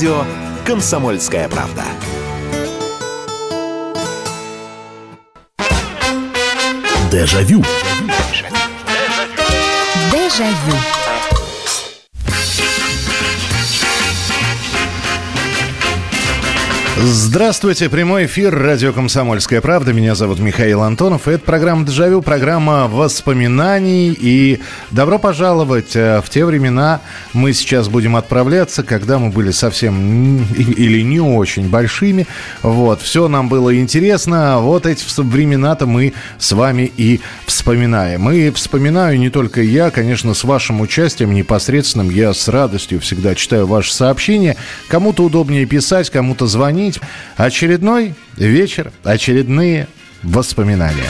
радио «Комсомольская правда». Дежавю. Дежавю. Здравствуйте, прямой эфир радио «Комсомольская правда». Меня зовут Михаил Антонов. И это программа «Дежавю», программа воспоминаний. И добро пожаловать в те времена. Мы сейчас будем отправляться, когда мы были совсем или не очень большими. Вот, все нам было интересно. Вот эти времена-то мы с вами и вспоминаем. И вспоминаю не только я, конечно, с вашим участием непосредственным. Я с радостью всегда читаю ваши сообщения. Кому-то удобнее писать, кому-то звонить. Очередной вечер, очередные воспоминания.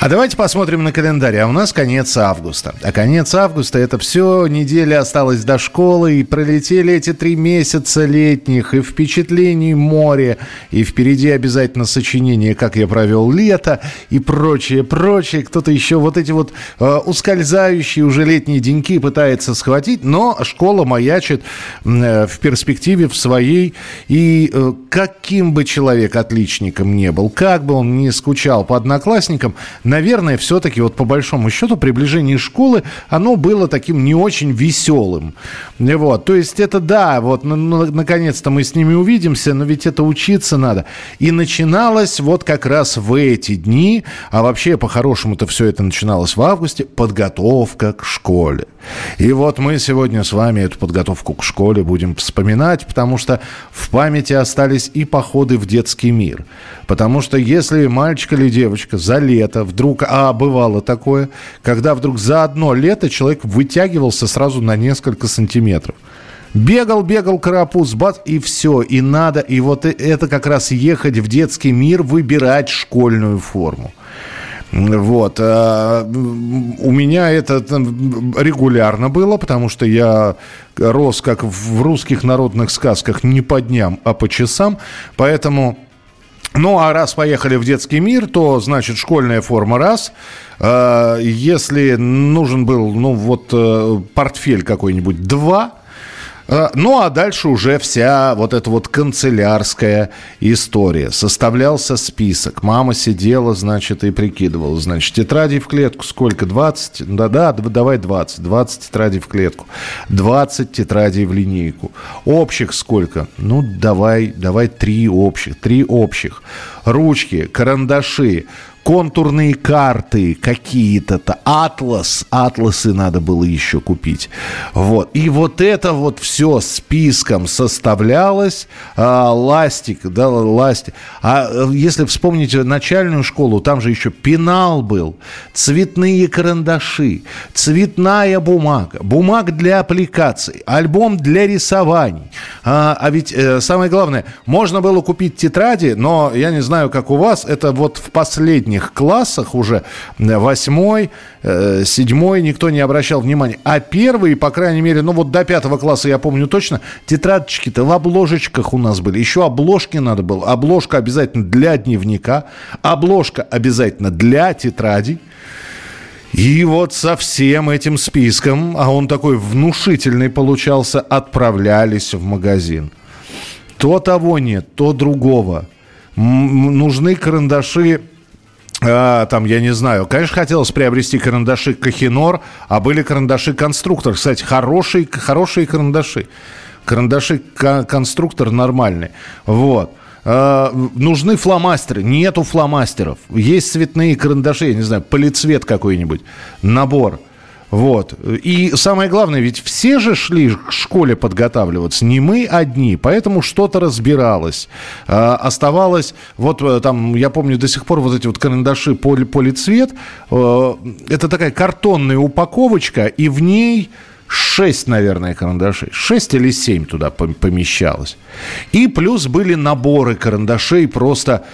А давайте посмотрим на календарь. А у нас конец августа. А конец августа — это все, неделя осталась до школы, и пролетели эти 3 месяца летних, и впечатлений море, и впереди обязательно сочинение «Как я провел лето» и прочее, прочее. Кто-то еще вот эти вот ускользающие уже летние деньки пытается схватить, но школа маячит в перспективе в своей. И каким бы человек отличником не был, как бы он ни скучал по одноклассникам, наверное, все-таки вот по большому счету приближение школы, оно было таким не очень веселым. Вот. То есть это да, вот наконец-то мы с ними увидимся, но ведь это учиться надо. И начиналось вот как раз в эти дни, а вообще по-хорошему-то все это начиналось в августе, подготовка к школе. И вот мы сегодня с вами эту подготовку к школе будем вспоминать, потому что в памяти остались и походы в детский мир. Потому что если мальчик или девочка за лето вдруг, а бывало такое, когда вдруг за одно лето человек вытягивался сразу на несколько сантиметров. Бегал карапуз, бац, и все, и надо, и вот это как раз ехать в детский мир, выбирать школьную форму. Вот. У меня это регулярно было, потому что я рос, как в русских народных сказках, не по дням, а по часам, поэтому... Ну, а раз поехали в детский мир, то, значит, школьная форма раз. Если нужен был, ну, вот портфель какой-нибудь, 2. Ну, а дальше уже вся вот эта вот канцелярская история. Составлялся список. Мама сидела, значит, и прикидывала. Значит, тетрадей в клетку сколько? 20? Да-да, давай 20. 20 тетрадей в клетку. 20 тетрадей в линейку. Общих сколько? Ну, давай 3 общих. 3 общих. Ручки, карандаши. Контурные карты какие-то, атласы надо было еще купить. Вот. И вот это вот все списком составлялось. Ластик. А если вспомните начальную школу, там же еще пенал был, цветные карандаши, цветная бумага, бумаг для аппликаций, альбом для рисований. А ведь самое главное, можно было купить тетради, но я не знаю, как у вас, это вот в последний классах уже 8-й, 7-й никто не обращал внимания. А первые, по крайней мере, ну вот до 5 класса я помню точно, тетрадочки-то в обложечках у нас были. Еще обложки надо было. Обложка обязательно для дневника, обложка обязательно для тетрадей. И вот со всем этим списком, а он такой внушительный получался, отправлялись в магазин. То того нет, то другого. Нужны карандаши. Там, я не знаю. Конечно, хотелось приобрести карандаши «Кохинор», а были карандаши «Конструктор». Кстати, хорошие карандаши. Карандаши «Конструктор» нормальные. Вот. Нужны фломастеры. Нету фломастеров. Есть цветные карандаши, я не знаю, полицвет какой-нибудь. Набор. Вот. И самое главное, ведь все же шли к школе подготавливаться, не мы одни, поэтому что-то разбиралось. Оставалось, вот там, я помню до сих пор вот эти вот карандаши полицвет, это такая картонная упаковочка, и в ней 6, наверное, карандашей, 6 или 7 туда помещалось. И плюс были наборы карандашей просто,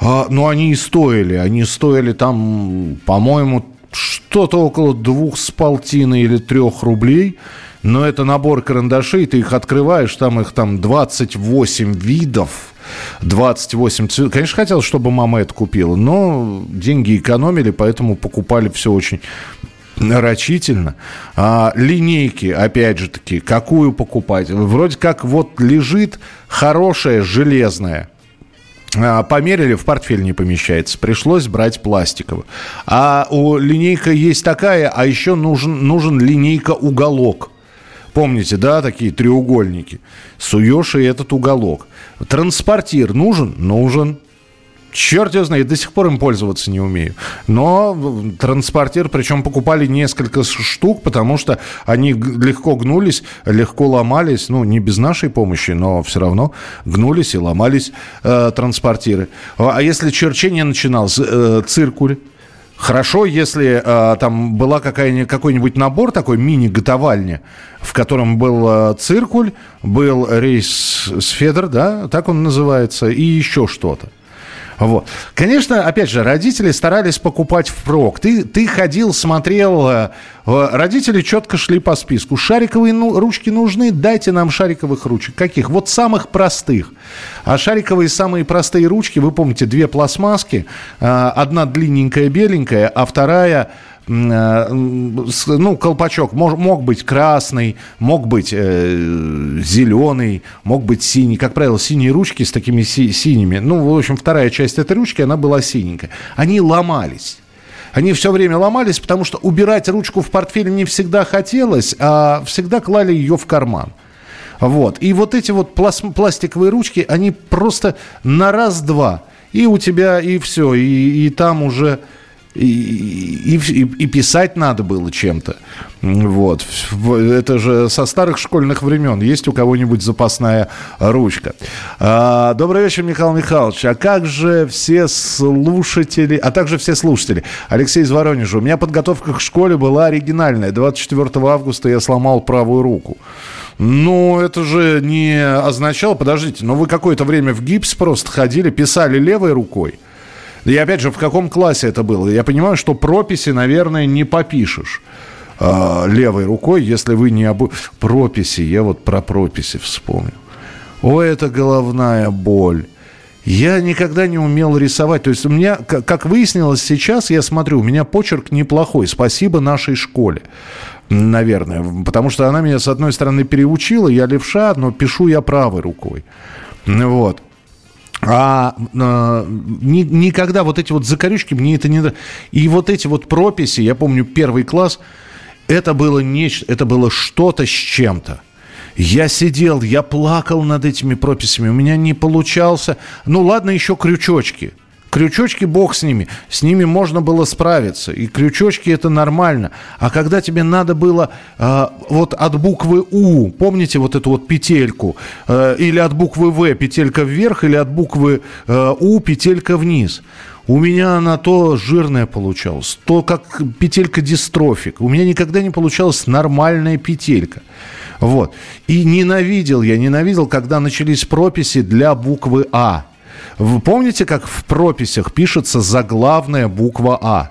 ну, они стоили там, по-моему, что-то около 2,5 или 3 рублей. Но это набор карандашей, ты их открываешь, там их там 28 видов, 28 цветов. Конечно, хотелось, чтобы мама это купила, но деньги экономили, поэтому покупали все очень рачительно. Линейки, опять же таки, какую покупать? Вроде как вот лежит хорошая железная. Померили, в портфель не помещается. Пришлось брать пластиковую. А у линейка есть такая, а еще нужен линейка-уголок. Помните, да, такие треугольники? Суешь и этот уголок. Транспортир нужен? Нужен. Черт его знает, до сих пор им пользоваться не умею. Но транспортир, причем покупали несколько штук, потому что они легко гнулись, легко ломались. Ну, не без нашей помощи, но все равно гнулись и ломались транспортиры. А если черчение начиналось, циркуль. Хорошо, если там была какой-нибудь набор такой, мини-готовальня, в котором был циркуль, был рейс-сфедер, да, так он называется, и еще что-то. Вот. Конечно, опять же, родители старались покупать впрок. Ты ходил, смотрел, родители четко шли по списку. Шариковые ручки нужны, дайте нам шариковых ручек. Каких? Вот самых простых. А шариковые самые простые ручки, вы помните, две пластмасски, одна длинненькая, беленькая, а вторая... Ну, колпачок мог быть красный, мог быть зеленый, мог быть синий. Как правило, синие ручки с такими синими. Ну, в общем, вторая часть этой ручки, она была синенькая. Они ломались. Они все время ломались, потому что убирать ручку в портфель не всегда хотелось, а всегда клали ее в карман. Вот. И вот эти вот пластиковые ручки, они просто на раз-два. И у тебя, и все, и там уже... И писать надо было чем-то. Вот. Это же со старых школьных времен. Есть у кого-нибудь запасная ручка? Добрый вечер, Михаил Михайлович. А также все слушатели. Алексей из Воронежа. У меня подготовка к школе была оригинальная. 24 августа я сломал правую руку. Ну, это же не означало... Подождите, но вы какое-то время в гипс просто ходили, писали левой рукой. И опять же, в каком классе это было? Я понимаю, что прописи, наверное, не попишешь левой рукой, если вы не обучены. Прописи, я вот про прописи вспомнил. Ой, это головная боль. Я никогда не умел рисовать. То есть у меня, как выяснилось сейчас, я смотрю, у меня почерк неплохой. Спасибо нашей школе, наверное. Потому что она меня, с одной стороны, переучила. Я левша, но пишу я правой рукой. Вот. Никогда вот эти вот закорючки мне это не... И вот эти вот прописи, я помню, первый класс, это было нечто, это было что-то с чем-то. Я сидел, я плакал над этими прописями, у меня не получался... Ну ладно, еще крючочки. Крючочки, бог с ними можно было справиться. И крючочки это нормально. А когда тебе надо было вот от буквы У, помните вот эту вот петельку, или от буквы В петелька вверх, или от буквы У петелька вниз. У меня она то жирная получалась, то как петелька дистрофик. У меня никогда не получалась нормальная петелька. Вот. И ненавидел, когда начались прописи для буквы А. Вы помните, как в прописях пишется заглавная буква А?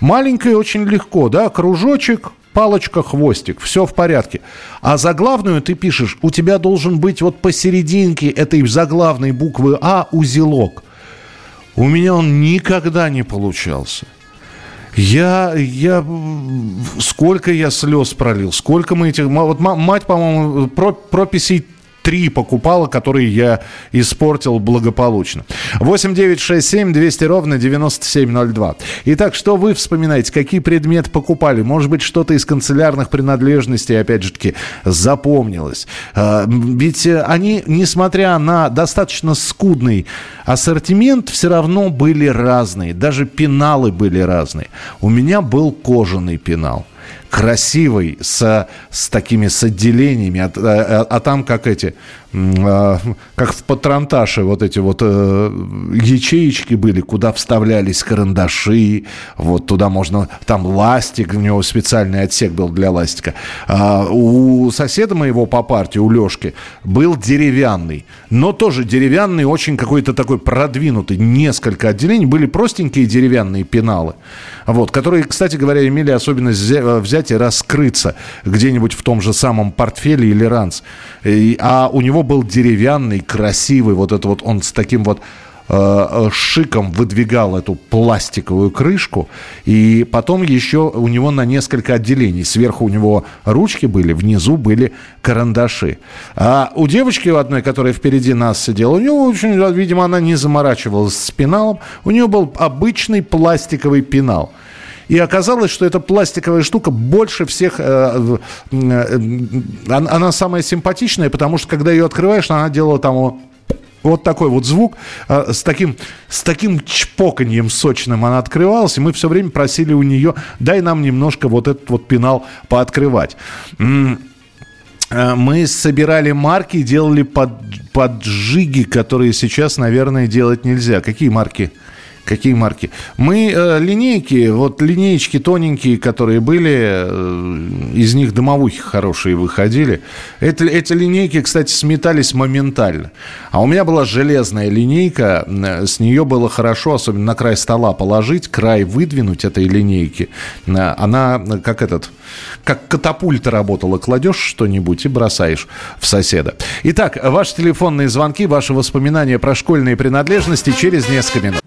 Маленькая очень легко, да? Кружочек, палочка, хвостик. Все в порядке. А заглавную ты пишешь, у тебя должен быть вот посерединке этой заглавной буквы А узелок. У меня он никогда не получался. Сколько я слез пролил, сколько мы этих... Вот мать, по-моему, прописей... 3 покупала, которые я испортил благополучно. 8-9-6-7-200-97-02. Итак, что вы вспоминаете? Какие предметы покупали? Может быть, что-то из канцелярных принадлежностей, опять же таки, запомнилось. Ведь они, несмотря на достаточно скудный ассортимент, все равно были разные. Даже пеналы были разные. У меня был кожаный пенал. Красивый, с такими с отделениями, там как эти, как в патронташе вот эти вот ячеечки были, куда вставлялись карандаши, вот туда можно, там ластик, у него специальный отсек был для ластика. У соседа моего по парте, у Лешки, был деревянный, но тоже деревянный, очень какой-то такой продвинутый, несколько отделений, были простенькие деревянные пеналы, вот, которые, кстати говоря, имели особенность взять и раскрыться где-нибудь в том же самом портфеле или ранце. А у него был деревянный, красивый, вот этот вот, он с таким вот шиком выдвигал эту пластиковую крышку, и потом еще у него на несколько отделений. Сверху у него ручки были, внизу были карандаши. А у девочки у одной, которая впереди нас сидела, у нее очень, видимо, она не заморачивалась с пеналом, у нее был обычный пластиковый пенал. И оказалось, что эта пластиковая штука больше всех... Она самая симпатичная, потому что, когда ее открываешь, она делала там... Вот такой вот звук, с таким чпоканьем сочным она открывалась, и мы все время просили у нее, дай нам немножко вот этот вот пенал пооткрывать. Мы собирали марки, делали поджиги, которые сейчас, наверное, делать нельзя. Какие марки? Мы линеечки тоненькие, которые были, из них дымовухи хорошие выходили. Эти линейки, кстати, сметались моментально. А у меня была железная линейка, с нее было хорошо, особенно на край стола положить, край выдвинуть этой линейки. Она как катапульта работала. Кладешь что-нибудь и бросаешь в соседа. Итак, ваши телефонные звонки, ваши воспоминания про школьные принадлежности через несколько минут.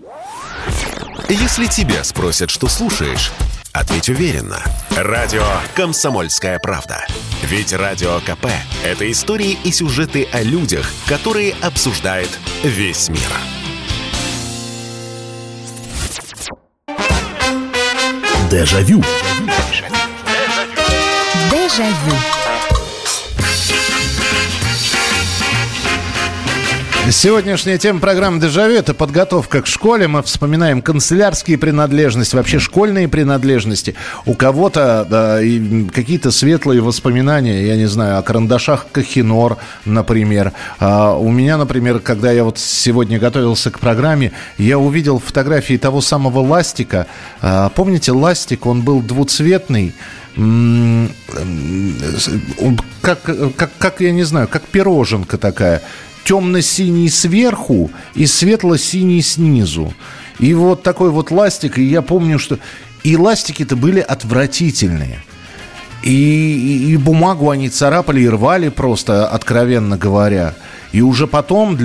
Если тебя спросят, что слушаешь, ответь уверенно. Радио «Комсомольская правда». Ведь Радио КП – это истории и сюжеты о людях, которые обсуждает весь мир. Дежавю. Дежавю. Сегодняшняя тема программы «Дежавю» – это подготовка к школе. Мы вспоминаем канцелярские принадлежности, вообще школьные принадлежности. У кого-то какие-то светлые воспоминания, я не знаю, о карандашах «Кохинор», например. У меня, например, когда я вот сегодня готовился к программе, я увидел фотографии того самого ластика. Помните, ластик, он был двуцветный. Как я не знаю, как пироженка такая. Темно-синий сверху и светло-синий снизу. И вот такой вот ластик. И я помню, что... И ластики-то были отвратительные. И бумагу они царапали и рвали просто, откровенно говоря. И уже потом,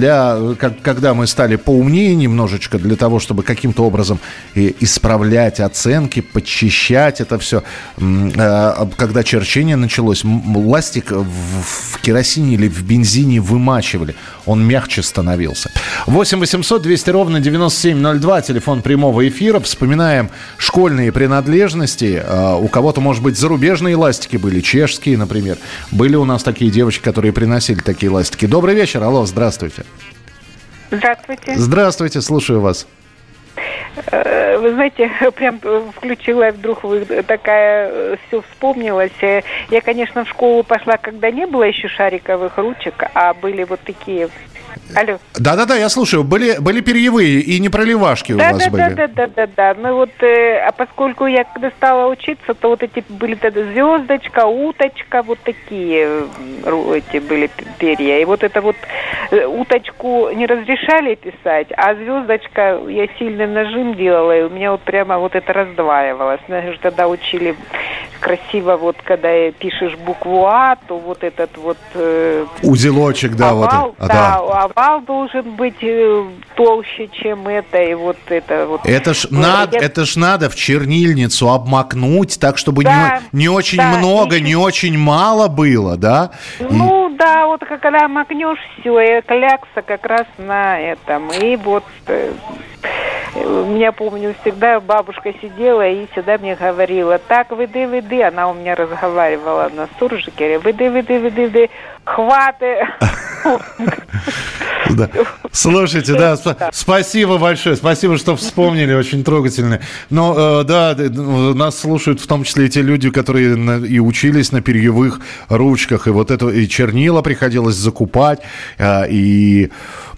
когда мы стали поумнее немножечко, для того, чтобы каким-то образом исправлять оценки, подчищать это все, когда черчение началось, ластик в керосине или в бензине вымачивали. Он мягче становился. 8 800 200 ровно 9702, телефон прямого эфира. Вспоминаем школьные принадлежности. У кого-то, может быть, зарубежные ластики были, чешские, например. Были у нас такие девочки, которые приносили такие ластики. Добрый вечер. Алло, здравствуйте. Здравствуйте. Здравствуйте, слушаю вас. Вы знаете, прям включила, и вдруг вы такая, все вспомнилось. Я, конечно, в школу пошла, когда не было еще шариковых ручек, а были вот такие... Алло. Да-да-да, я слушаю. Были перьевые и не проливашки да, у вас да, были. Да-да-да. Ну вот, а поскольку я когда стала учиться, то вот эти были звездочка, уточка, вот такие эти были перья. И вот это вот уточку не разрешали писать, а звездочка, я сильный нажим делала, и у меня вот прямо вот это раздваивалось. Меня же тогда учили красиво, вот когда пишешь букву А, то вот этот вот... узелочек, да, овал, вот. Да. Овал должен быть толще, чем это, и вот это вот. Это ж надо в чернильницу обмакнуть, так, чтобы да, не очень да, много, и... не очень мало было, да? Ну, и... да, вот когда обмакнешь, все, и клякса как раз на этом, и вот... У меня, помню, всегда бабушка сидела и всегда мне говорила, так, выды, она у меня разговаривала на суржике, выды, хваты. Слушайте, да, спасибо большое, спасибо, что вспомнили, очень трогательно. Но, да, нас слушают в том числе и те люди, которые и учились на перьевых ручках, и вот это, и чернила приходилось закупать, и...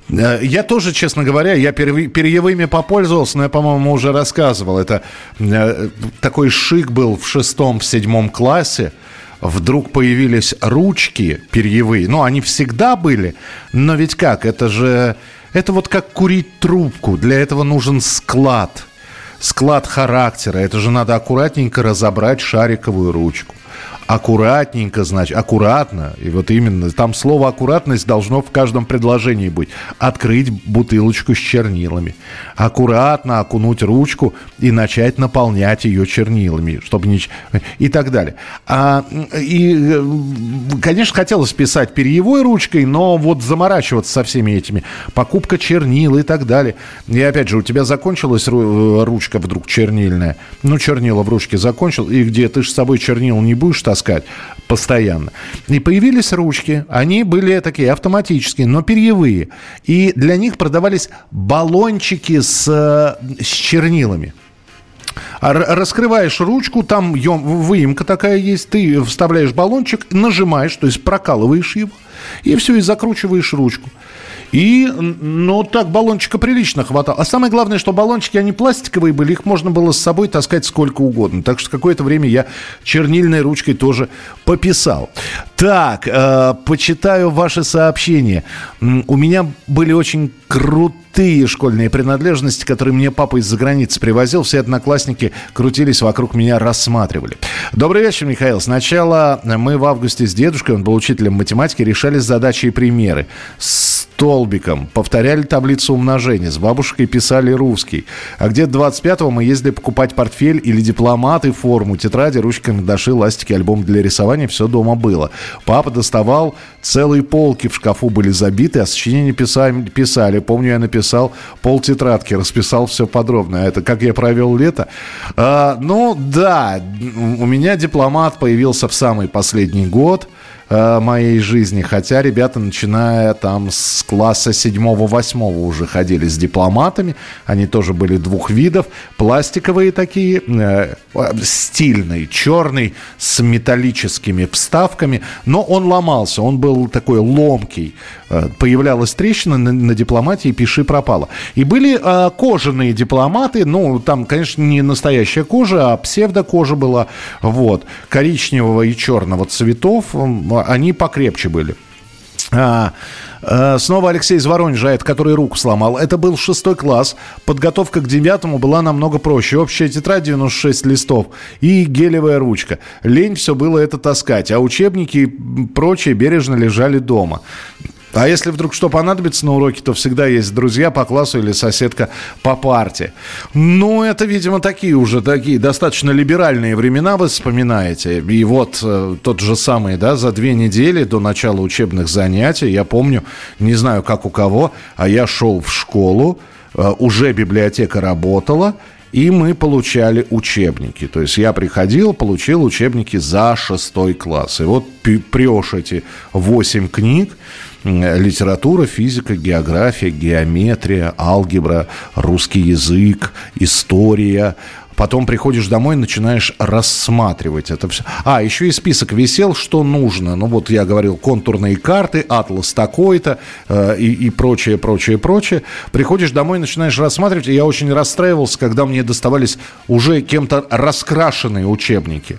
Я тоже, честно говоря, я перьевыми попользовался, но я, по-моему, уже рассказывал. Это такой шик был в 6-7 классе. Вдруг появились ручки перьевые. Ну, они всегда были, но ведь как? Это же... Это вот как курить трубку. Для этого нужен склад характера. Это же надо аккуратненько разобрать шариковую ручку. аккуратненько, значит, аккуратно, и вот именно, там слово «аккуратность» должно в каждом предложении быть. Открыть бутылочку с чернилами, аккуратно окунуть ручку и начать наполнять ее чернилами, чтобы не... и так далее. И, конечно, хотелось писать перьевой ручкой, но вот заморачиваться со всеми этими, покупка чернил и так далее. И опять же, у тебя закончилась ручка вдруг чернильная, ну, чернила в ручке закончил, и где ты же с собой чернил не будешь таскать постоянно. И появились ручки, они были такие автоматические, но перьевые, и для них продавались баллончики с чернилами. Раскрываешь ручку, там выемка такая есть, ты вставляешь баллончик, нажимаешь, то есть прокалываешь его, и все, и закручиваешь ручку. И, ну, так баллончика прилично хватало. А самое главное, что баллончики, они пластиковые были, их можно было с собой таскать сколько угодно. Так что какое-то время я чернильной ручкой тоже пописал. Так, почитаю ваши сообщения. У меня были очень крутые школьные принадлежности, которые мне папа из-за границы привозил. Все одноклассники крутились вокруг меня, рассматривали. Добрый вечер, Михаил. Сначала мы в августе с дедушкой, он был учителем математики, решали задачи и примеры. Столбиком. Повторяли таблицу умножения. С бабушкой писали русский. А где-то 25-го мы ездили покупать портфель или дипломат и форму, тетради, ручки, карандаши, ластики, альбом для рисования. Все дома было. Папа доставал, целые полки в шкафу были забиты, а сочинения писали. Помню, я написал полтетрадки, расписал все подробно. Это как я провел лето. Ну, да, у меня дипломат появился в самый последний год моей жизни, хотя ребята, начиная там с класса 7-8 уже ходили с дипломатами, они тоже были двух видов, пластиковые такие, стильный, черный, с металлическими вставками, но он ломался, он был такой ломкий, появлялась трещина на дипломате и пиши пропало. И были кожаные дипломаты, ну, там, конечно, не настоящая кожа, а псевдокожа была, вот, коричневого и черного цветов, они покрепче были. Снова Алексей из Воронежа, который руку сломал. Это был 6 класс. Подготовка к 9 была намного проще. Общая тетрадь 96 листов и гелевая ручка. Лень все было это таскать. А учебники и прочее бережно лежали дома. А если вдруг что понадобится на уроке, то всегда есть друзья по классу или соседка по парте. Ну, это, видимо, такие достаточно либеральные времена вы вспоминаете. И вот тот же самый, да, за 2 недели до начала учебных занятий, я помню, не знаю, как у кого, а я шел в школу, уже библиотека работала, и мы получали учебники. То есть я приходил, получил учебники за 6 класс. И вот прешь эти 8 книг. Литература, физика, география, геометрия, алгебра, русский язык, история. Потом приходишь домой и начинаешь рассматривать это все. А, еще и список висел, что нужно. Ну, вот я говорил, контурные карты, атлас такой-то и прочее, прочее, прочее. Приходишь домой и начинаешь рассматривать. И я очень расстраивался, когда мне доставались уже кем-то раскрашенные учебники.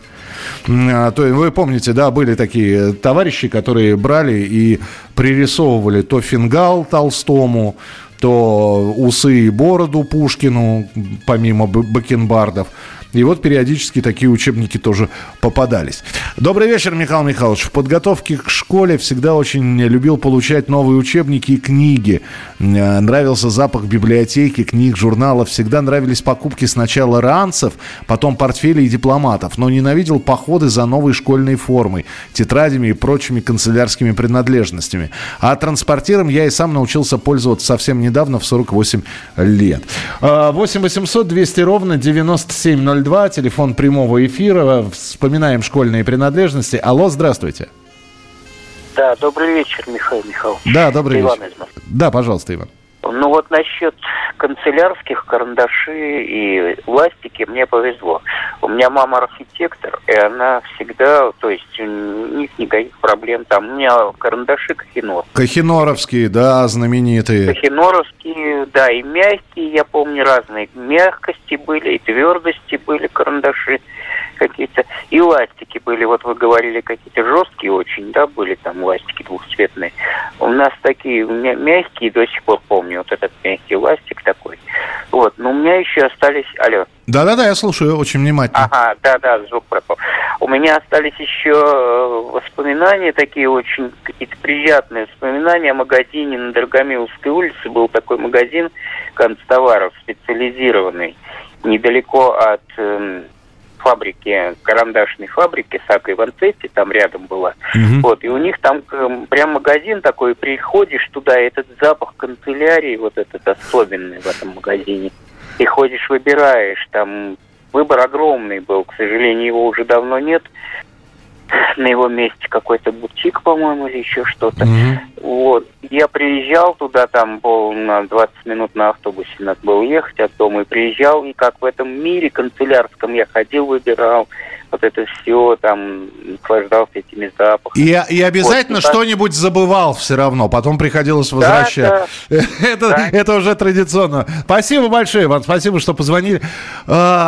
То есть вы помните, да, были такие товарищи, которые брали и пририсовывали то фингал Толстому, то усы и бороду Пушкину, помимо бакенбардов. И вот периодически такие учебники тоже попадались. Добрый вечер, Михаил Михайлович. В подготовке к школе всегда очень любил получать новые учебники и книги. Нравился запах библиотеки, книг, журналов. Всегда нравились покупки сначала ранцев, потом портфелей и дипломатов. Но ненавидел походы за новой школьной формой, тетрадями и прочими канцелярскими принадлежностями. А транспортиром я и сам научился пользоваться совсем недавно, в 48 лет. 8 800 200 ровно 9702, телефон прямого эфира. Вспоминаем школьные принадлежности. Алло, здравствуйте. Да, добрый вечер, Михаил Михайлович. Да, добрый вечер. Да, пожалуйста, Иван. Ну вот насчет канцелярских, карандаши и ластики мне повезло. У меня мама архитектор, и она всегда, то есть нет никаких проблем там. У меня карандаши Кохинор. Кохиноровские, да, знаменитые. Кохиноровские, да, и мягкие, я помню, разные мягкости были, и твердости были карандаши какие-то. И ластики были, вот вы говорили, какие-то жесткие очень, да, были там ластики двухцветные. У нас такие мягкие, до сих пор помню, вот этот мягкий ластик такой. Вот, но у меня еще остались... Алло. Да-да-да, я слушаю очень внимательно. Ага, да-да, звук пропал. У меня остались еще воспоминания, такие очень какие-то приятные воспоминания о магазине на Драгомиловской улице. Был такой магазин канцтоваров, специализированный, недалеко от фабрики, карандашной фабрики Сакко и Ванцетти, там рядом была. Угу. Вот, и у них там прям магазин такой, приходишь туда, и этот запах канцелярии, вот этот особенный в этом магазине. Ты ходишь, выбираешь, там выбор огромный был, к сожалению, его уже давно нет. На его месте какой-то бутик, по-моему, или еще что-то. Mm-hmm. Вот. Я приезжал туда, там на 20 минут на автобусе надо было ехать от дома, и приезжал, и как в этом мире канцелярском я ходил, выбирал вот это все, там, наслаждался этими запахами. И обязательно вот, что-нибудь забывал все равно, потом приходилось возвращать. Да, да. Это уже традиционно. Спасибо большое, Иван, спасибо, что позвонили.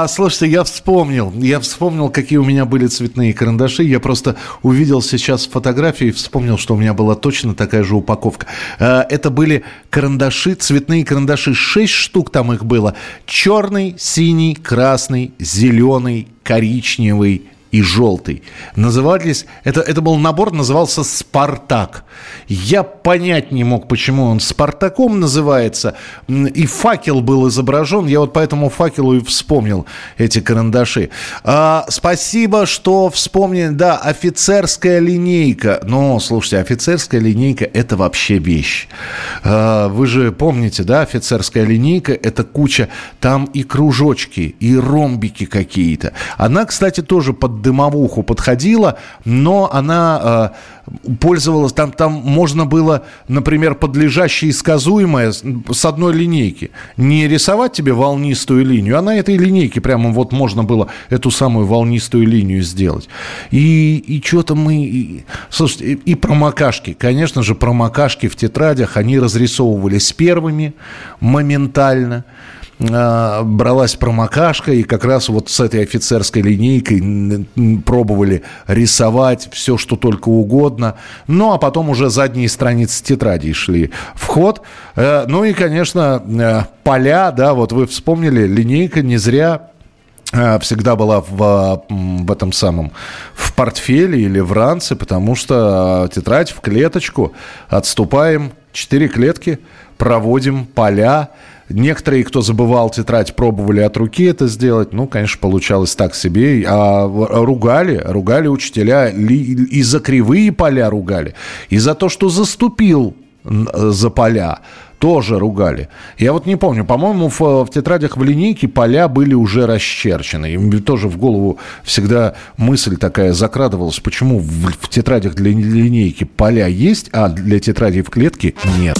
Слушайте, я вспомнил, какие у меня были цветные карандаши, я просто увидел сейчас фотографии и вспомнил, что у меня была точно такая же упаковка. Это были карандаши, цветные карандаши, 6 штук там их было. Черный, синий, красный, зеленый, коричневый и желтый. Назывались... Это был набор, назывался «Спартак». Я понять не мог, почему он «Спартаком» называется. И факел был изображен. Я вот по этому факелу и вспомнил эти карандаши. Спасибо, что вспомнили. Да, офицерская линейка. Но, слушайте, офицерская линейка – это вообще вещь. Вы же помните, да, офицерская линейка – это куча... Там и кружочки, и ромбики какие-то. Она, кстати, тоже под дымовуху подходила, но она пользовалась... Там можно было, например, подлежащее и сказуемое с одной линейки. Не рисовать тебе волнистую линию, а на этой линейке прямо вот можно было эту самую волнистую линию сделать. И что-то мы... Слушайте, и промокашки. Конечно же, промокашки в тетрадях, они разрисовывались первыми моментально. Бралась промокашка, и как раз вот с этой офицерской линейкой пробовали рисовать все, что только угодно. Ну, а потом уже задние страницы тетрадей шли в ход. Ну и, конечно, поля, да, вот вы вспомнили, линейка не зря всегда была в этом самом, в портфеле или в ранце, потому что тетрадь в клеточку, отступаем 4 клетки, проводим поля. Некоторые, кто забывал тетрадь, пробовали от руки это сделать. Ну, конечно, получалось так себе. А ругали учителя и за кривые поля ругали, и за то, что заступил за поля, тоже ругали. Я вот не помню, по-моему, в тетрадях в линейке поля были уже расчерчены. И тоже в голову всегда мысль такая закрадывалась, почему в тетрадях для линейки поля есть, а для тетрадей в клетке нет.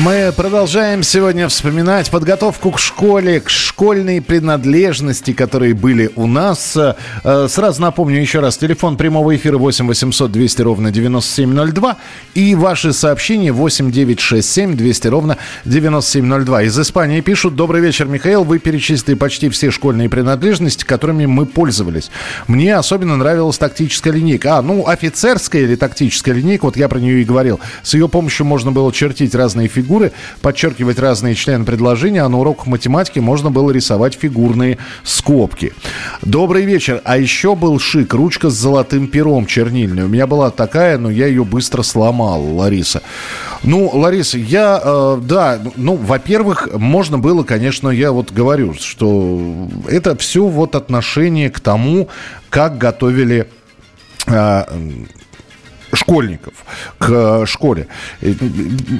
Мы продолжаем сегодня вспоминать подготовку к школе, к школьной принадлежности, которые были у нас. Сразу напомню еще раз, телефон прямого эфира 8 800 200 ровно 9702 и ваши сообщения 8 967 200 ровно 9702. Из Испании пишут: «Добрый вечер, Михаил, вы перечислили почти все школьные принадлежности, которыми мы пользовались. Мне особенно нравилась тактическая линейка». Офицерская или тактическая линейка, вот я про нее и говорил. С ее помощью можно было чертить разные фигуры, подчеркивать разные члены предложения, а на уроках математики можно было рисовать фигурные скобки. Добрый вечер. А еще был шик. Ручка с золотым пером чернильной. У меня была такая, но я ее быстро сломал, Лариса. Лариса, во-первых, можно было, конечно, я вот говорю, что это все вот отношение к тому, как готовили... школьников к школе.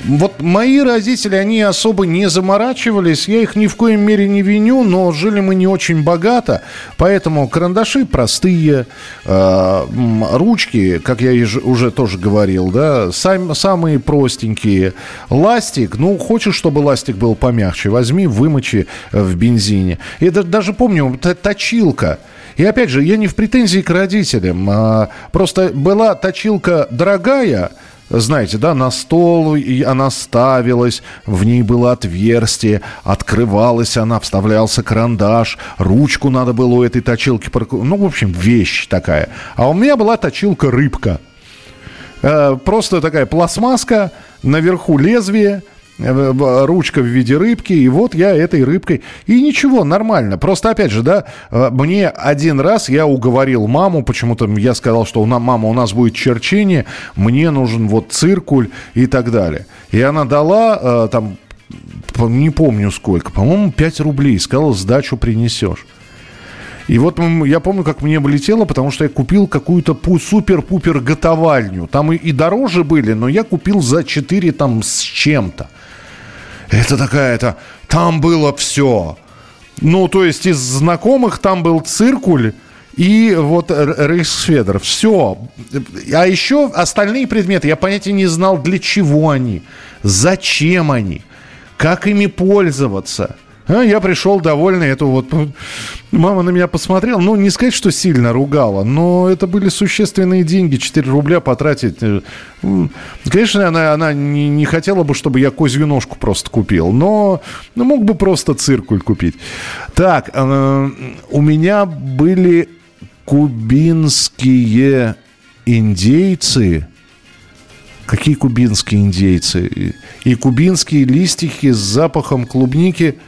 Вот мои родители, они особо не заморачивались, я их ни в коем мере не виню, но жили мы не очень богато, поэтому карандаши простые, ручки, как я уже тоже говорил, да, самые простенькие, ластик, хочешь, чтобы ластик был помягче, возьми, вымочи в бензине. Я даже помню, точилка. И опять же, я не в претензии к родителям. Просто была точилка дорогая, знаете, да, на стол она ставилась, в ней было отверстие, открывалась она, вставлялся карандаш, ручку надо было у этой точилки, ну, в общем, вещь такая. А у меня была точилка-рыбка. Просто такая пластмасска, наверху лезвие, ручка в виде рыбки, и вот я этой рыбкой. И ничего, нормально. Просто, опять же, да, мне один раз я уговорил маму, почему-то я сказал, что мама, у нас будет черчение, мне нужен вот циркуль и так далее. И она дала, там, не помню сколько, по-моему, 5 рублей, сказала, сдачу принесешь. И вот я помню, как мне облетело, потому что я купил какую-то супер-пупер готовальню. Там и дороже были, но я купил за 4 там с чем-то. Это такая-то... Там было все. Ну, то есть из знакомых там был циркуль и вот рейхсфедер. Все. А еще остальные предметы. Я понятия не знал, для чего они, зачем они, как ими пользоваться. А я пришел довольный, эту вот... Мама на меня посмотрела, ну, не сказать, что сильно ругала, но это были существенные деньги, 4 рубля потратить. Конечно, она не хотела бы, чтобы я козью ножку просто купил, но мог бы просто циркуль купить. Так, у меня были кубинские индейцы... Какие кубинские индейцы? И кубинские листики с запахом клубники...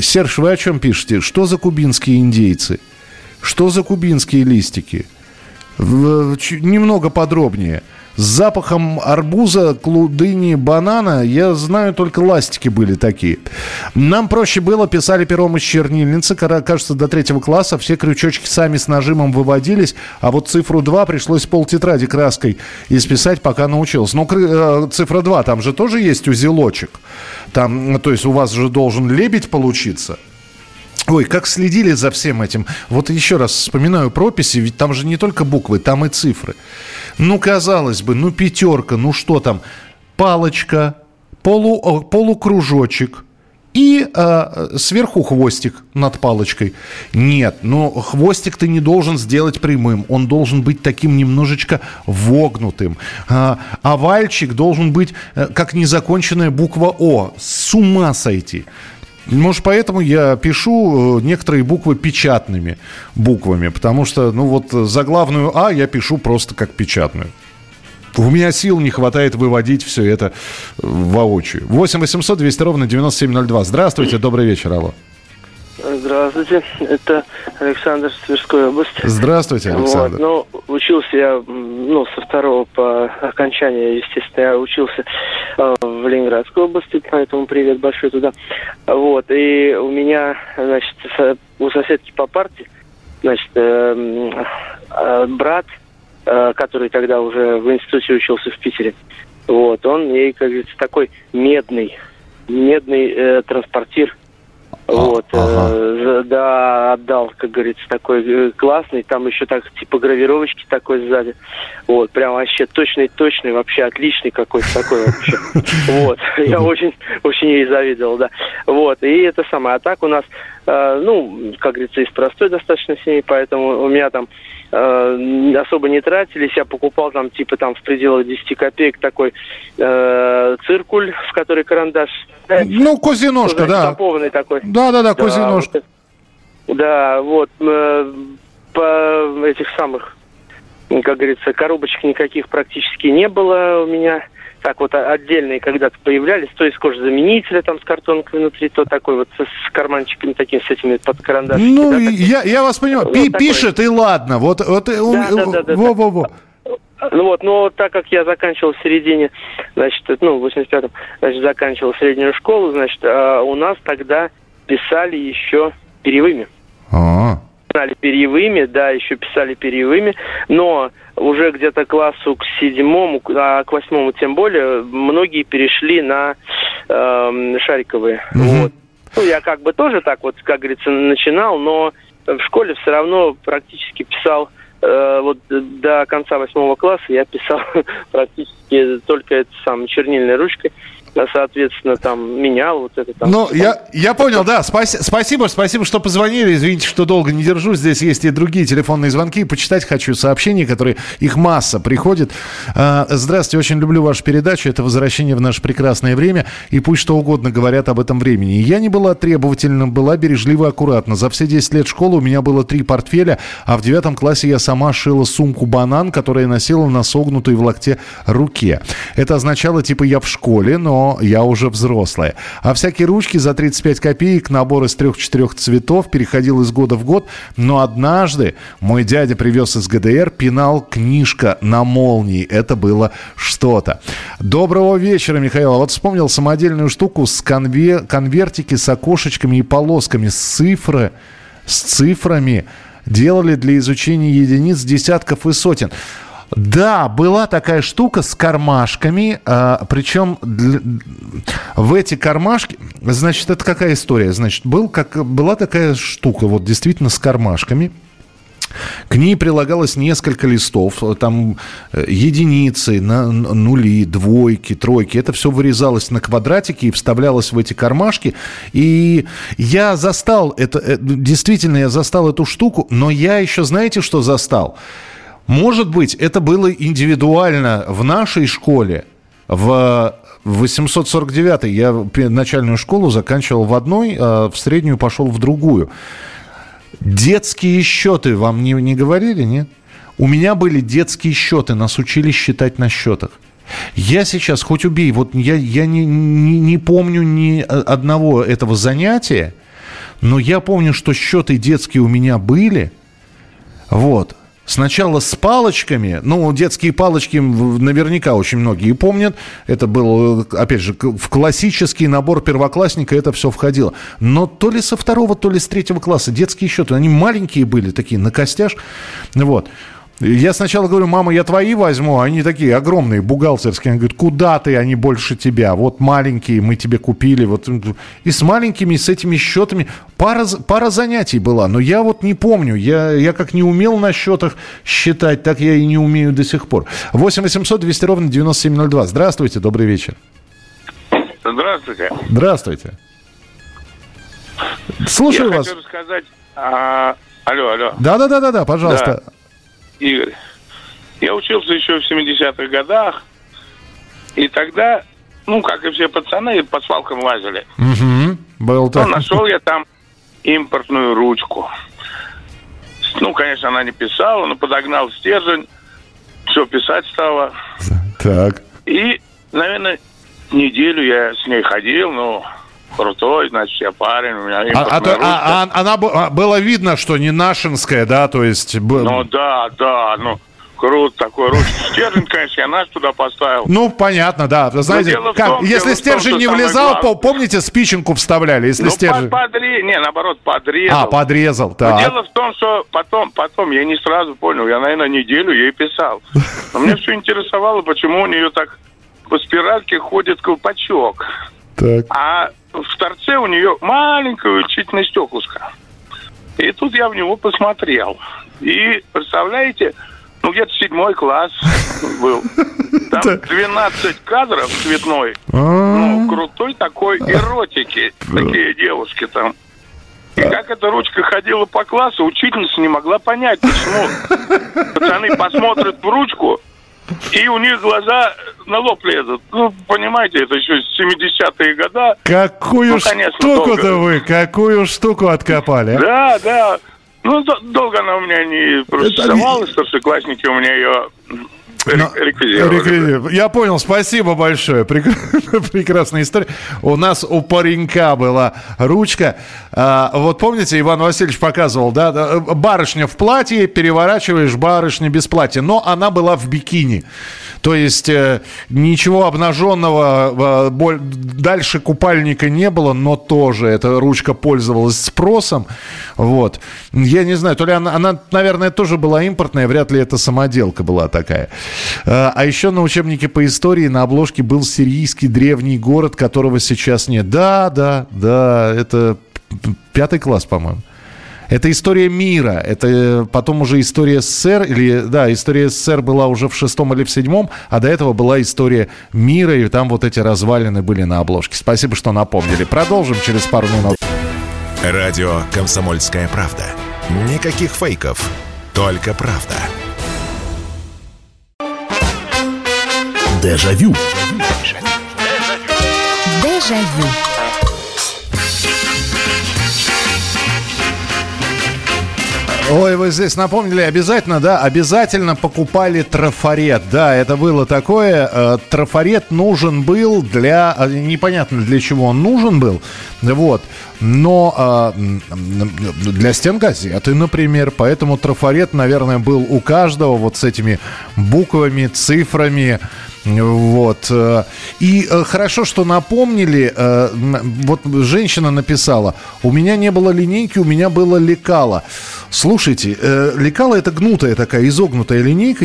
Серж, вы о чем пишете? Что за кубинские индейцы? Что за кубинские листики? Немного подробнее. С запахом арбуза, клубники, банана, я знаю, только ластики были такие. Нам проще было, писали пером из чернильницы, кажется, до 3 класса, все крючочки сами с нажимом выводились, а вот цифру 2 пришлось полтетради краской исписать, пока научился. Но цифра 2, там же тоже есть узелочек, там, то есть у вас же должен лебедь получиться. Ой, как следили за всем этим. Вот еще раз вспоминаю прописи, ведь там же не только буквы, там и цифры. Ну, казалось бы, ну, 5, ну, что там? Палочка, полукружочек и сверху хвостик над палочкой. Нет, но хвостик ты не должен сделать прямым. Он должен быть таким немножечко вогнутым. Овальчик должен быть, как незаконченная буква О. С ума сойти. Может, поэтому я пишу некоторые буквы печатными буквами, потому что, ну вот, заглавную «А» я пишу просто как печатную. У меня сил не хватает выводить все это воочию. 8 800 200 ровно 9702. Здравствуйте, добрый вечер, алло. Здравствуйте, это Александр с Тверской области. Здравствуйте, Александр. Вот, ну, учился я, ну, со 2 по окончанию, естественно, я учился в Ленинградской области, поэтому привет большой туда. Вот, и у меня, значит, у соседки по парте, значит, брат, который тогда уже в институте учился в Питере, вот, он ей, как говорится, такой медный транспортир. Вот, да, отдал, как говорится, такой классный, там еще так, типа, гравировочки такой сзади, вот, прям вообще точный, вообще отличный какой-то такой вообще, вот, я очень ей завидовал, да, вот, и это самое, а так у нас, ну, как говорится, из простой достаточно семьи, поэтому у меня там особо не тратились, я покупал там, типа, там, в пределах 10 копеек такой циркуль, в который карандаш... Ну, козиножка, да. Штампованный такой. Да, козиножка. Да, вот, по этих самых, как говорится, коробочек никаких практически не было у меня. Так вот, отдельные когда-то появлялись, то из кожзаменителя там с картонкой внутри, то такой вот с карманчиками такими, с этими под карандашиками. Ну, да, я вас понимаю, вот пишет такой. И ладно, вот да, во-во-во. Ну вот, но так как я заканчивал в середине, значит, ну, в 85-м, значит, заканчивал среднюю школу, значит, у нас тогда писали еще перьевыми. Писали перьевыми, да, еще писали перьевыми, но уже где-то классу к 7-му, а к 8-му тем более, многие перешли на шариковые. Вот. Ну, я как бы тоже так вот, как говорится, начинал, но в школе все равно практически писал, вот до конца 8 класса я писал практически только чернильной ручкой. Соответственно, там менял вот это там. Ну, я понял, да. Спасибо, что позвонили. Извините, что долго не держу. Здесь есть и другие телефонные звонки. Почитать хочу сообщения, которые их масса приходит. Здравствуйте, очень люблю вашу передачу. Это возвращение в наше прекрасное время. И пусть что угодно говорят об этом времени. Я не была требовательна, была бережлива и аккуратна. За все 10 лет школы у меня было 3 портфеля, а в 9 классе я сама шила сумку-банан, которую носила на согнутой в локте руке. Это означало, типа, я в школе, но я уже взрослая. А всякие ручки за 35 копеек, набор из 3-4 цветов, переходил из года в год. Но однажды мой дядя привез из ГДР пенал «Книжка на молнии». Это было что-то. Доброго вечера, Михаил. Вот вспомнил самодельную штуку с конвертики с окошечками и полосками, с цифрами. Делали для изучения единиц, десятков и сотен. Да, была такая штука с кармашками, причем в эти кармашки, значит, это какая история? Значит, была такая штука, вот действительно с кармашками. К ней прилагалось несколько листов, там единицы, нули, двойки, тройки. Это все вырезалось на квадратики и вставлялось в эти кармашки. И я застал это, действительно, я застал эту штуку, но я еще, знаете, что застал? Может быть, это было индивидуально в нашей школе, в 849-й я начальную школу заканчивал в одной, а в среднюю пошел в другую. Детские счеты вам не говорили, нет? У меня были детские счеты, нас учили считать на счетах. Я сейчас, хоть убей, вот я не помню ни одного этого занятия, но я помню, что счеты детские у меня были, вот. Сначала с палочками, ну, детские палочки наверняка очень многие помнят. Это был, опять же, в классический набор первоклассника это все входило. Но то ли со второго, то ли с третьего класса детские счеты, они маленькие были такие, на костяш. Вот. Я сначала говорю, мама, я твои возьму, они такие огромные, бухгалтерские. Она говорит, куда ты, они больше тебя, вот маленькие мы тебе купили. Вот. И с маленькими, и с этими счетами пара занятий была, но я вот не помню, я как не умел на счетах считать, так я и не умею до сих пор. 8 800 200 ровно 9702. Здравствуйте, добрый вечер. Здравствуйте. Слушаю вас. Я хочу рассказать... Алло. Да, пожалуйста. Да. Игорь, я учился еще в 70-х годах, и тогда, как и все пацаны, по свалкам лазили. Угу, был так. Нашел я там импортную ручку. Конечно, она не писала, но подогнал стержень, все писать стало. Так. И, наверное, неделю я с ней ходил, крутой, значит, я парень, у меня импортная ручка. Она было видно, что не нашинская, да, то есть... Круто, такой ручный стержень, конечно, я наш туда поставил. Понятно, да. Знаете, если стержень не влезал, помните, спиченку вставляли, если стержень... подрезал. Подрезал, да. Дело в том, что потом, я не сразу понял, я, наверное, неделю ей писал. Но меня все интересовало, почему у нее так по спиральке ходит колпачок. Так. А в торце у нее маленькое увеличительное стеклышко. И тут я в него посмотрел. И, представляете, где-то 7 класс был. Там 12 кадров цветной. Крутой такой эротики. Такие девушки там. И как эта ручка ходила по классу, учительница не могла понять, почему пацаны посмотрят в ручку, и у них глаза на лоб лезут. Понимаете, это еще 70-е годы. Какую штуку-то долго. Вы, какую штуку откопали? Да. Долго она у меня не просуществовалась, старшеклассники у меня ее... Реквизировали. Я понял, спасибо большое. Прекрасная история. У нас у паренька была ручка. Вот помните, Иван Васильевич показывал, да? Барышня в платье, переворачиваешь, барышня без платья. Но она была в бикини. То есть ничего обнаженного дальше купальника не было, но тоже эта ручка пользовалась спросом. Вот. Я не знаю, то ли она, наверное, тоже была импортная, вряд ли это самоделка была такая. А еще на учебнике по истории на обложке был сирийский древний город, которого сейчас нет. Да, это 5 класс, по-моему. Это история мира. Это потом уже история СССР. Или, да, история СССР была уже в 6-м или в 7-м, а до этого была история мира, и там вот эти развалины были на обложке. Спасибо, что напомнили. Продолжим через пару минут. Радио «Комсомольская правда». Никаких фейков, только правда. Дежавю. Дежавю. Ой, вы здесь напомнили, обязательно, да, обязательно покупали трафарет. Да, это было такое. Трафарет нужен был для... Непонятно, для чего он нужен был. Вот. Но для стен газеты, например. Поэтому трафарет, наверное, был у каждого. Вот с этими буквами, цифрами. Вот. И хорошо, что напомнили. Вот женщина написала: у меня не было линейки, у меня было лекало. Слушайте, лекало — это гнутая такая, изогнутая линейка.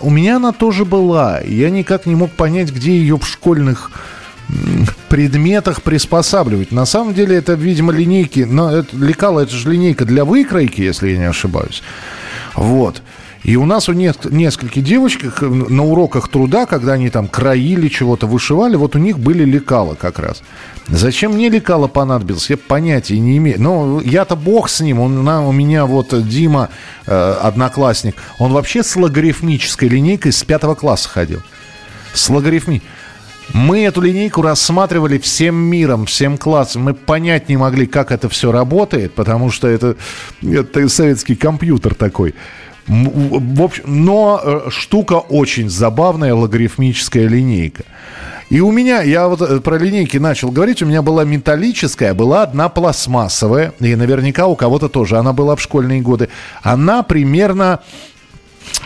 У меня она тоже была. Я никак не мог понять, где ее в школьных предметах приспосабливать. На самом деле это, видимо, линейки. Но лекало — это же линейка для выкройки, если я не ошибаюсь. Вот. И у нас у нескольких девочек на уроках труда, когда они там краили чего-то, вышивали, вот у них были лекала как раз. Зачем мне лекала понадобилось, я понятия не имею. Но я-то бог с ним. У меня вот Дима, одноклассник, он вообще с логарифмической линейкой с 5 класса ходил. С логарифмической. Мы эту линейку рассматривали всем миром, всем классом. Мы понять не могли, как это все работает, потому что это советский компьютер такой. В общем, но штука очень забавная, логарифмическая линейка. И у меня, я вот про линейки начал говорить, у меня была металлическая, была одна пластмассовая, и наверняка у кого-то тоже, она была в школьные годы. Она примерно,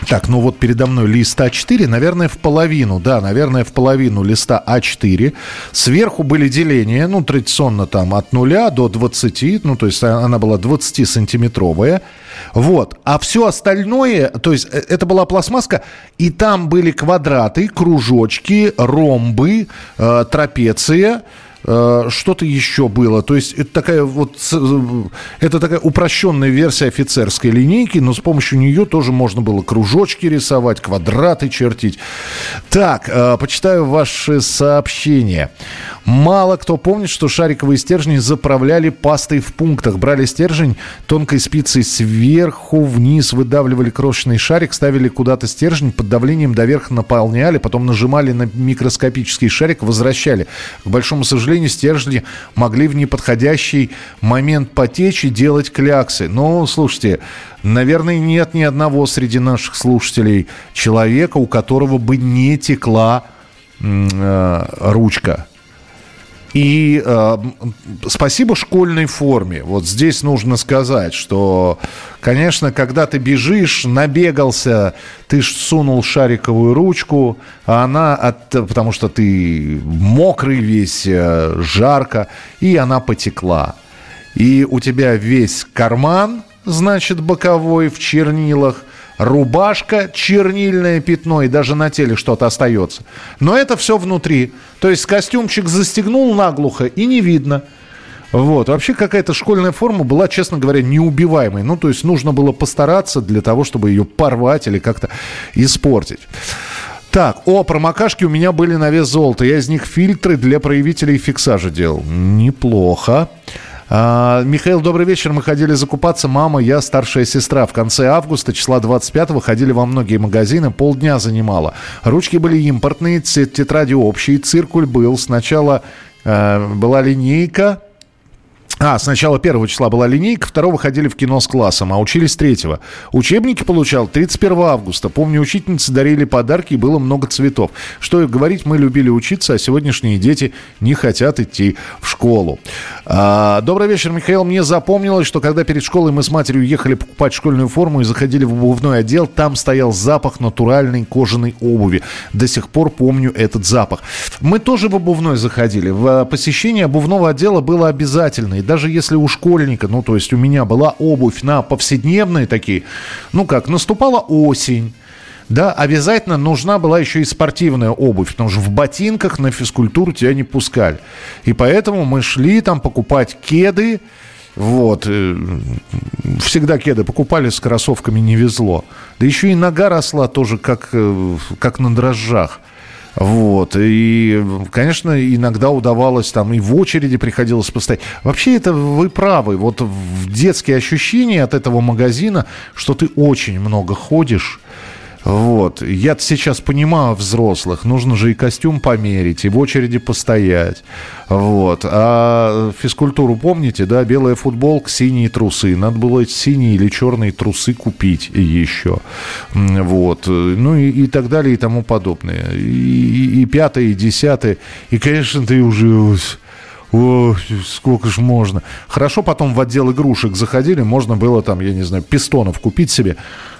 так, ну вот передо мной лист А4, наверное, в половину, да, наверное, в половину листа А4. Сверху были деления, ну, традиционно там от 0 до 20, ну, то есть она была 20-сантиметровая. Вот, а все остальное, то есть это была пластмасска, и там были квадраты, кружочки, ромбы, трапеция. Что-то еще было. То есть это такая упрощенная версия офицерской линейки, но с помощью нее тоже можно было кружочки рисовать, квадраты чертить. Так, почитаю ваши сообщения. Мало кто помнит, что шариковые стержни заправляли пастой в пунктах. Брали стержень тонкой спицей сверху вниз, выдавливали крошечный шарик, ставили куда-то стержень, под давлением доверха наполняли, потом нажимали на микроскопический шарик, возвращали. К большому сожалению, стержни могли в неподходящий момент потечь и делать кляксы. Но, слушайте, наверное, нет ни одного среди наших слушателей человека, у которого бы не текла ручка. И спасибо школьной форме. Вот здесь нужно сказать, что, конечно, когда ты бежишь, набегался, ты сунул шариковую ручку, а она, потому что ты мокрый весь, жарко, и она потекла. И у тебя весь карман, значит, боковой в чернилах, рубашка, чернильное пятно, и даже на теле что-то остается. Но это все внутри. То есть костюмчик застегнул наглухо, и не видно. Вот. Вообще какая-то школьная форма была, честно говоря, неубиваемой. Ну, то есть нужно было постараться для того, чтобы ее порвать или как-то испортить. Так, промокашки у меня были на вес золота. Я из них фильтры для проявителей фиксажа делал. Неплохо. Михаил, добрый вечер. Мы ходили закупаться, мама, я, старшая сестра. В конце августа, числа 25-го, ходили во многие магазины, полдня занимала. Ручки были импортные, тетради общие, циркуль был. Сначала была линейка. Сначала 1 числа была линейка, 2 ходили в кино с классом, а учились 3. Учебники получал 31 августа. Помню, учительницы дарили подарки, и было много цветов. Что и говорить, мы любили учиться, а сегодняшние дети не хотят идти в школу. Добрый вечер, Михаил. Мне запомнилось, что когда перед школой мы с матерью ехали покупать школьную форму и заходили в обувной отдел, там стоял запах натуральной кожаной обуви. До сих пор помню этот запах. Мы тоже в обувной заходили. Посещение обувного отдела было обязательно. Даже если у школьника, ну, то есть у меня была обувь на повседневные такие, ну, как, наступала осень, да, обязательно нужна была еще и спортивная обувь, потому что в ботинках на физкультуру тебя не пускали. И поэтому мы шли там покупать кеды, Вот. Всегда кеды покупали, с кроссовками не везло. Да еще и нога росла тоже как на дрожжах. Вот. И, конечно, иногда удавалось там и в очереди приходилось постоять. Вообще, это вы правы. Вот детские ощущения от этого магазина, что ты очень много ходишь. Вот. Я-то сейчас понимаю взрослых. Нужно же и костюм померить, и в очереди постоять. Вот. А физкультуру помните, да? Белая футболка, синие трусы. Надо было синие или черные трусы купить еще. Вот. Ну и так далее, и тому подобное. И пятое, и десятое. И, конечно, ты уже... О, сколько ж можно. Хорошо, потом в отдел игрушек заходили, можно было там, я не знаю, пистонов купить себе.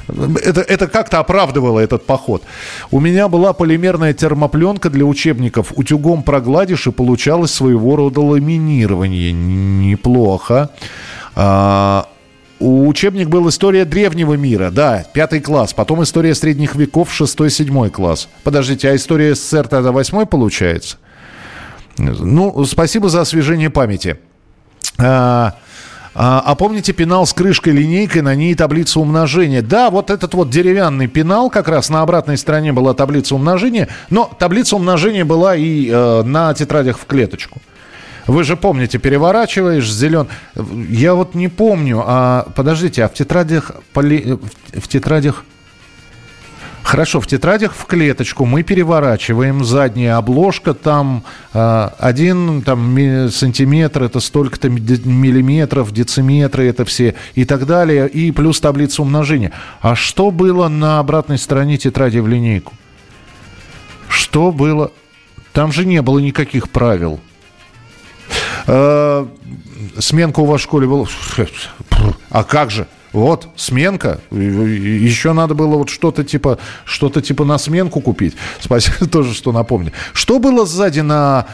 Это как-то оправдывало этот поход. У меня была полимерная термопленка для учебников. Утюгом прогладишь, и получалось своего рода ламинирование. Неплохо. Учебник был «История древнего мира». Да, 5 класс. Потом «История средних веков», 6-7 класс. Подождите, а «История СССР» тогда 8 получается? Ну, спасибо за освежение памяти. А помните пенал с крышкой, линейкой, на ней таблица умножения? Да, вот этот вот деревянный пенал, как раз на обратной стороне была таблица умножения, но таблица умножения была и на тетрадях в клеточку. Вы же помните, переворачиваешь зелен... Я вот не помню, подождите, а в тетрадях... В тетрадях... Хорошо, в тетрадях в клеточку мы переворачиваем, задняя обложка, там 1 там, сантиметр, это столько-то миллиметров, дециметры, это все и так далее, и плюс таблица умножения. А что было на обратной стороне тетради в линейку? Что было? Там же не было никаких правил. Сменка у вас в школе была? А как же? Вот, сменка. Еще надо было вот что-то типа на сменку купить. Спасибо тоже, что напомнили. Что было сзади на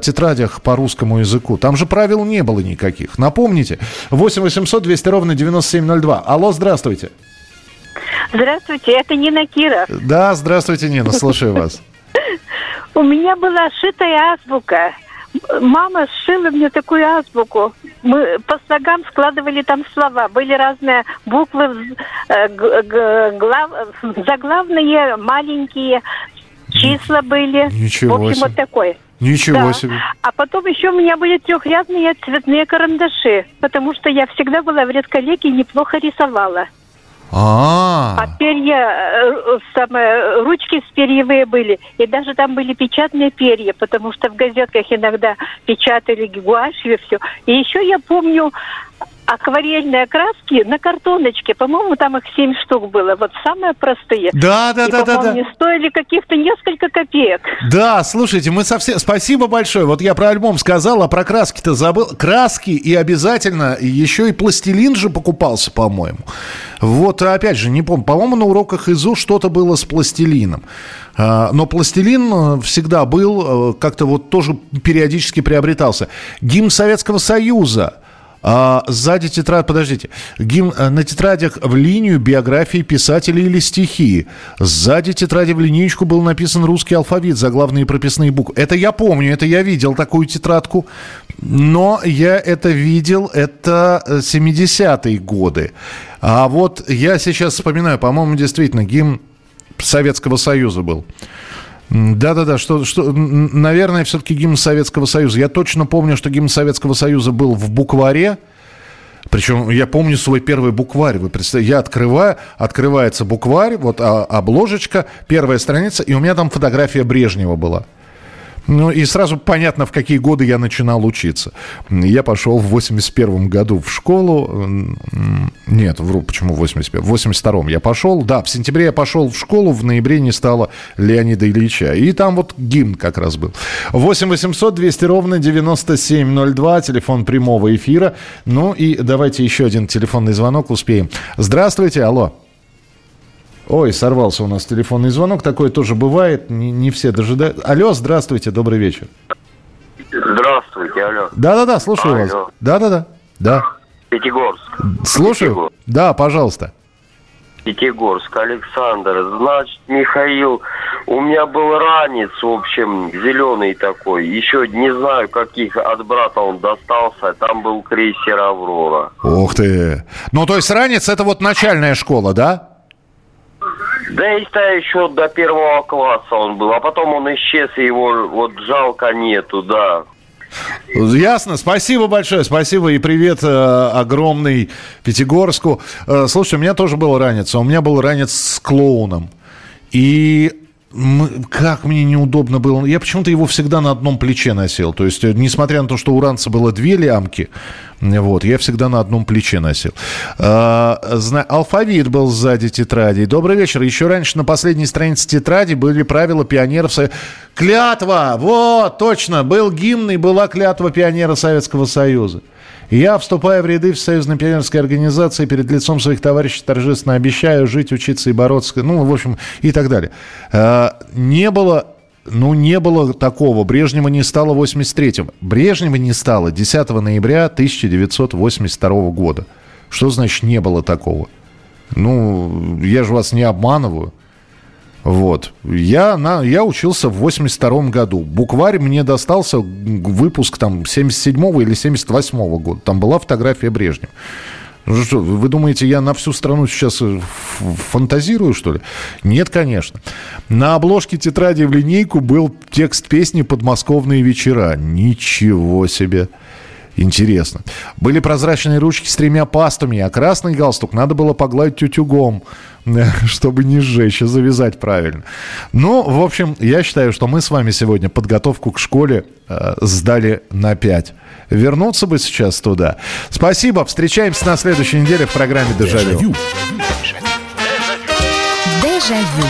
тетрадях по русскому языку? Там же правил не было никаких. Напомните. 8 800 200 ровно 9702. Алло, здравствуйте. Здравствуйте, это Нина Киров. Да, здравствуйте, Нина, слушаю вас. У меня была сшитая азбука. Мама сшила мне такую азбуку. Мы по слогам складывали там слова. Были разные буквы, заглавные, маленькие, числа были. Ничего в общем, себе. Вот такой. Ничего да. себе. А потом еще у меня были трехрядные цветные карандаши, потому что я всегда была в редколлегии и неплохо рисовала. А перья, ручки перьевые были. И даже там были печатные перья, потому что в газетках иногда печатали гуашь и все. И еще я помню акварельные краски на картоночке. По-моему, там их 7 штук было. Вот самые простые. Да. Они стоили каких-то несколько копеек. Да, слушайте, мы совсем... Спасибо большое. Вот я про альбом сказал, а про краски-то забыл. Краски и обязательно еще и пластилин же покупался, по-моему. Вот, опять же, не помню. По-моему, на уроках ИЗУ что-то было с пластилином. Но пластилин всегда был, как-то вот тоже периодически приобретался. Гимн Советского Союза. Сзади тетрадь, подождите, на тетрадях в линию биографии писателей или стихи. Сзади тетради в линеечку был написан русский алфавит, заглавные и прописные буквы. Это я помню, это я видел такую тетрадку, но я это видел, это 70-е годы. А вот я сейчас вспоминаю, по-моему, действительно, гимн Советского Союза был. Да-да-да, наверное, все-таки гимн Советского Союза. Я точно помню, что гимн Советского Союза был в букваре. Причем я помню свой первый букварь. Вы представляете, я открываю, открывается букварь, вот обложечка, первая страница, и у меня там фотография Брежнева была. Ну и сразу понятно, в какие годы я начинал учиться. Я пошел в 81 году в школу. Нет, вру, почему 81? В 82-м я пошел. Да, в сентябре я пошел в школу, в ноябре не стало Леонида Ильича. И там вот гимн как раз был. 8 800 200 ровно 9702, телефон прямого эфира. Ну и давайте еще один телефонный звонок успеем. Здравствуйте, алло. Ой, сорвался у нас телефонный звонок. Такое тоже бывает. Не все дожидаются. Алло, здравствуйте, добрый вечер. Здравствуйте, алло. Да-да-да, слушаю алло. Вас. Да-да-да. Да. Пятигорск. Слушаю. Пятигорск. Да, пожалуйста. Пятигорск, Александр. Значит, Михаил, у меня был ранец, в общем, зеленый такой. Еще не знаю, каких от брата он достался. Там был крейсер «Аврора». Ух ты! Ну, то есть ранец – это вот начальная школа, да? Да, и считаю, еще до первого класса он был. А потом он исчез, и его вот жалко нету, да. Ясно, спасибо большое, спасибо и привет огромный Пятигорску. Слушай, у меня тоже был ранец, у меня был ранец с клоуном. И как мне неудобно было, я почему-то его всегда на одном плече носил. То есть, несмотря на то, что у ранца было две лямки, вот, я всегда на одном плече носил. Алфавит был сзади тетради. Добрый вечер. Еще раньше на последней странице тетради были правила пионеров Советского Союза. Клятва! Вот, точно! Был гимн и была клятва пионера Советского Союза. Я, вступая в ряды Всесоюзной пионерской организации, перед лицом своих товарищей торжественно обещаю жить, учиться и бороться. Ну, в общем, и так далее. Не было такого. Брежнева не стало в 83-м. Брежнева не стало 10 ноября 1982 года. Что значит не было такого? Ну, я же вас не обманываю. Вот. Я учился в 82-м году. Букварь мне достался выпуск там 77-го или 78-го года. Там была фотография Брежнева. Что, вы думаете, я на всю страну сейчас фантазирую, что ли? Нет, конечно. На обложке тетради в линейку был текст песни «Подмосковные вечера». Ничего себе! Интересно. Были прозрачные ручки с тремя пастами, а красный галстук надо было погладить утюгом, чтобы не сжечь, а завязать правильно. Ну, в общем, я считаю, что мы с вами сегодня подготовку к школе сдали на 5. Вернуться бы сейчас туда. Спасибо. Встречаемся на следующей неделе в программе «Дежавю». Дежавю.